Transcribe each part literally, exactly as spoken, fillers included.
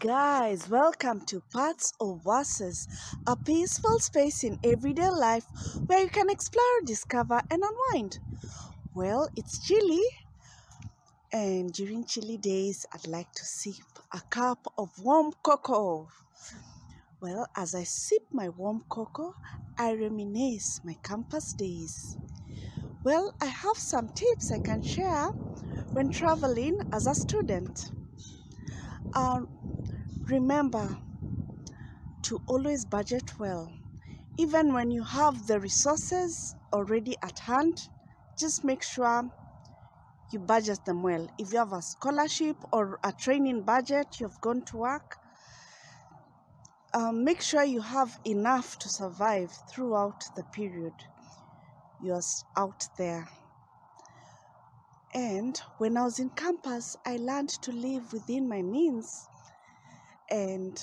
Guys, welcome to Parts of Verses, a peaceful space in everyday life where you can explore, discover and unwind. Well, it's chilly, and during chilly days I'd like to sip a cup of warm cocoa. Well, as I sip my warm cocoa, I reminisce my campus days. Well, I have some tips I can share when traveling as a student. Uh, remember to always budget well. Even when you have the resources already at hand, just make sure you budget them well. If you have a scholarship or a training budget, you've gone to work, uh, make sure you have enough to survive throughout the period you're out there. And when I was in campus, I learned to live within my means. And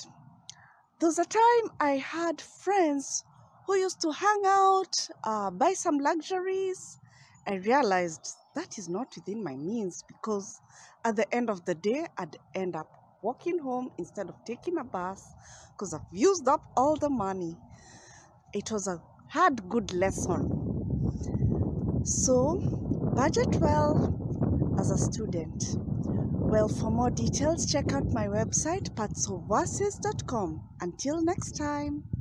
there was a time I had friends who used to hang out, uh, buy some luxuries. I realized that is not within my means, because at the end of the day, I'd end up walking home instead of taking a bus because I've used up all the money. It was a hard, good lesson. So budget well as a student. Well, for more details, check out my website, parts of verses dot com. Until next time.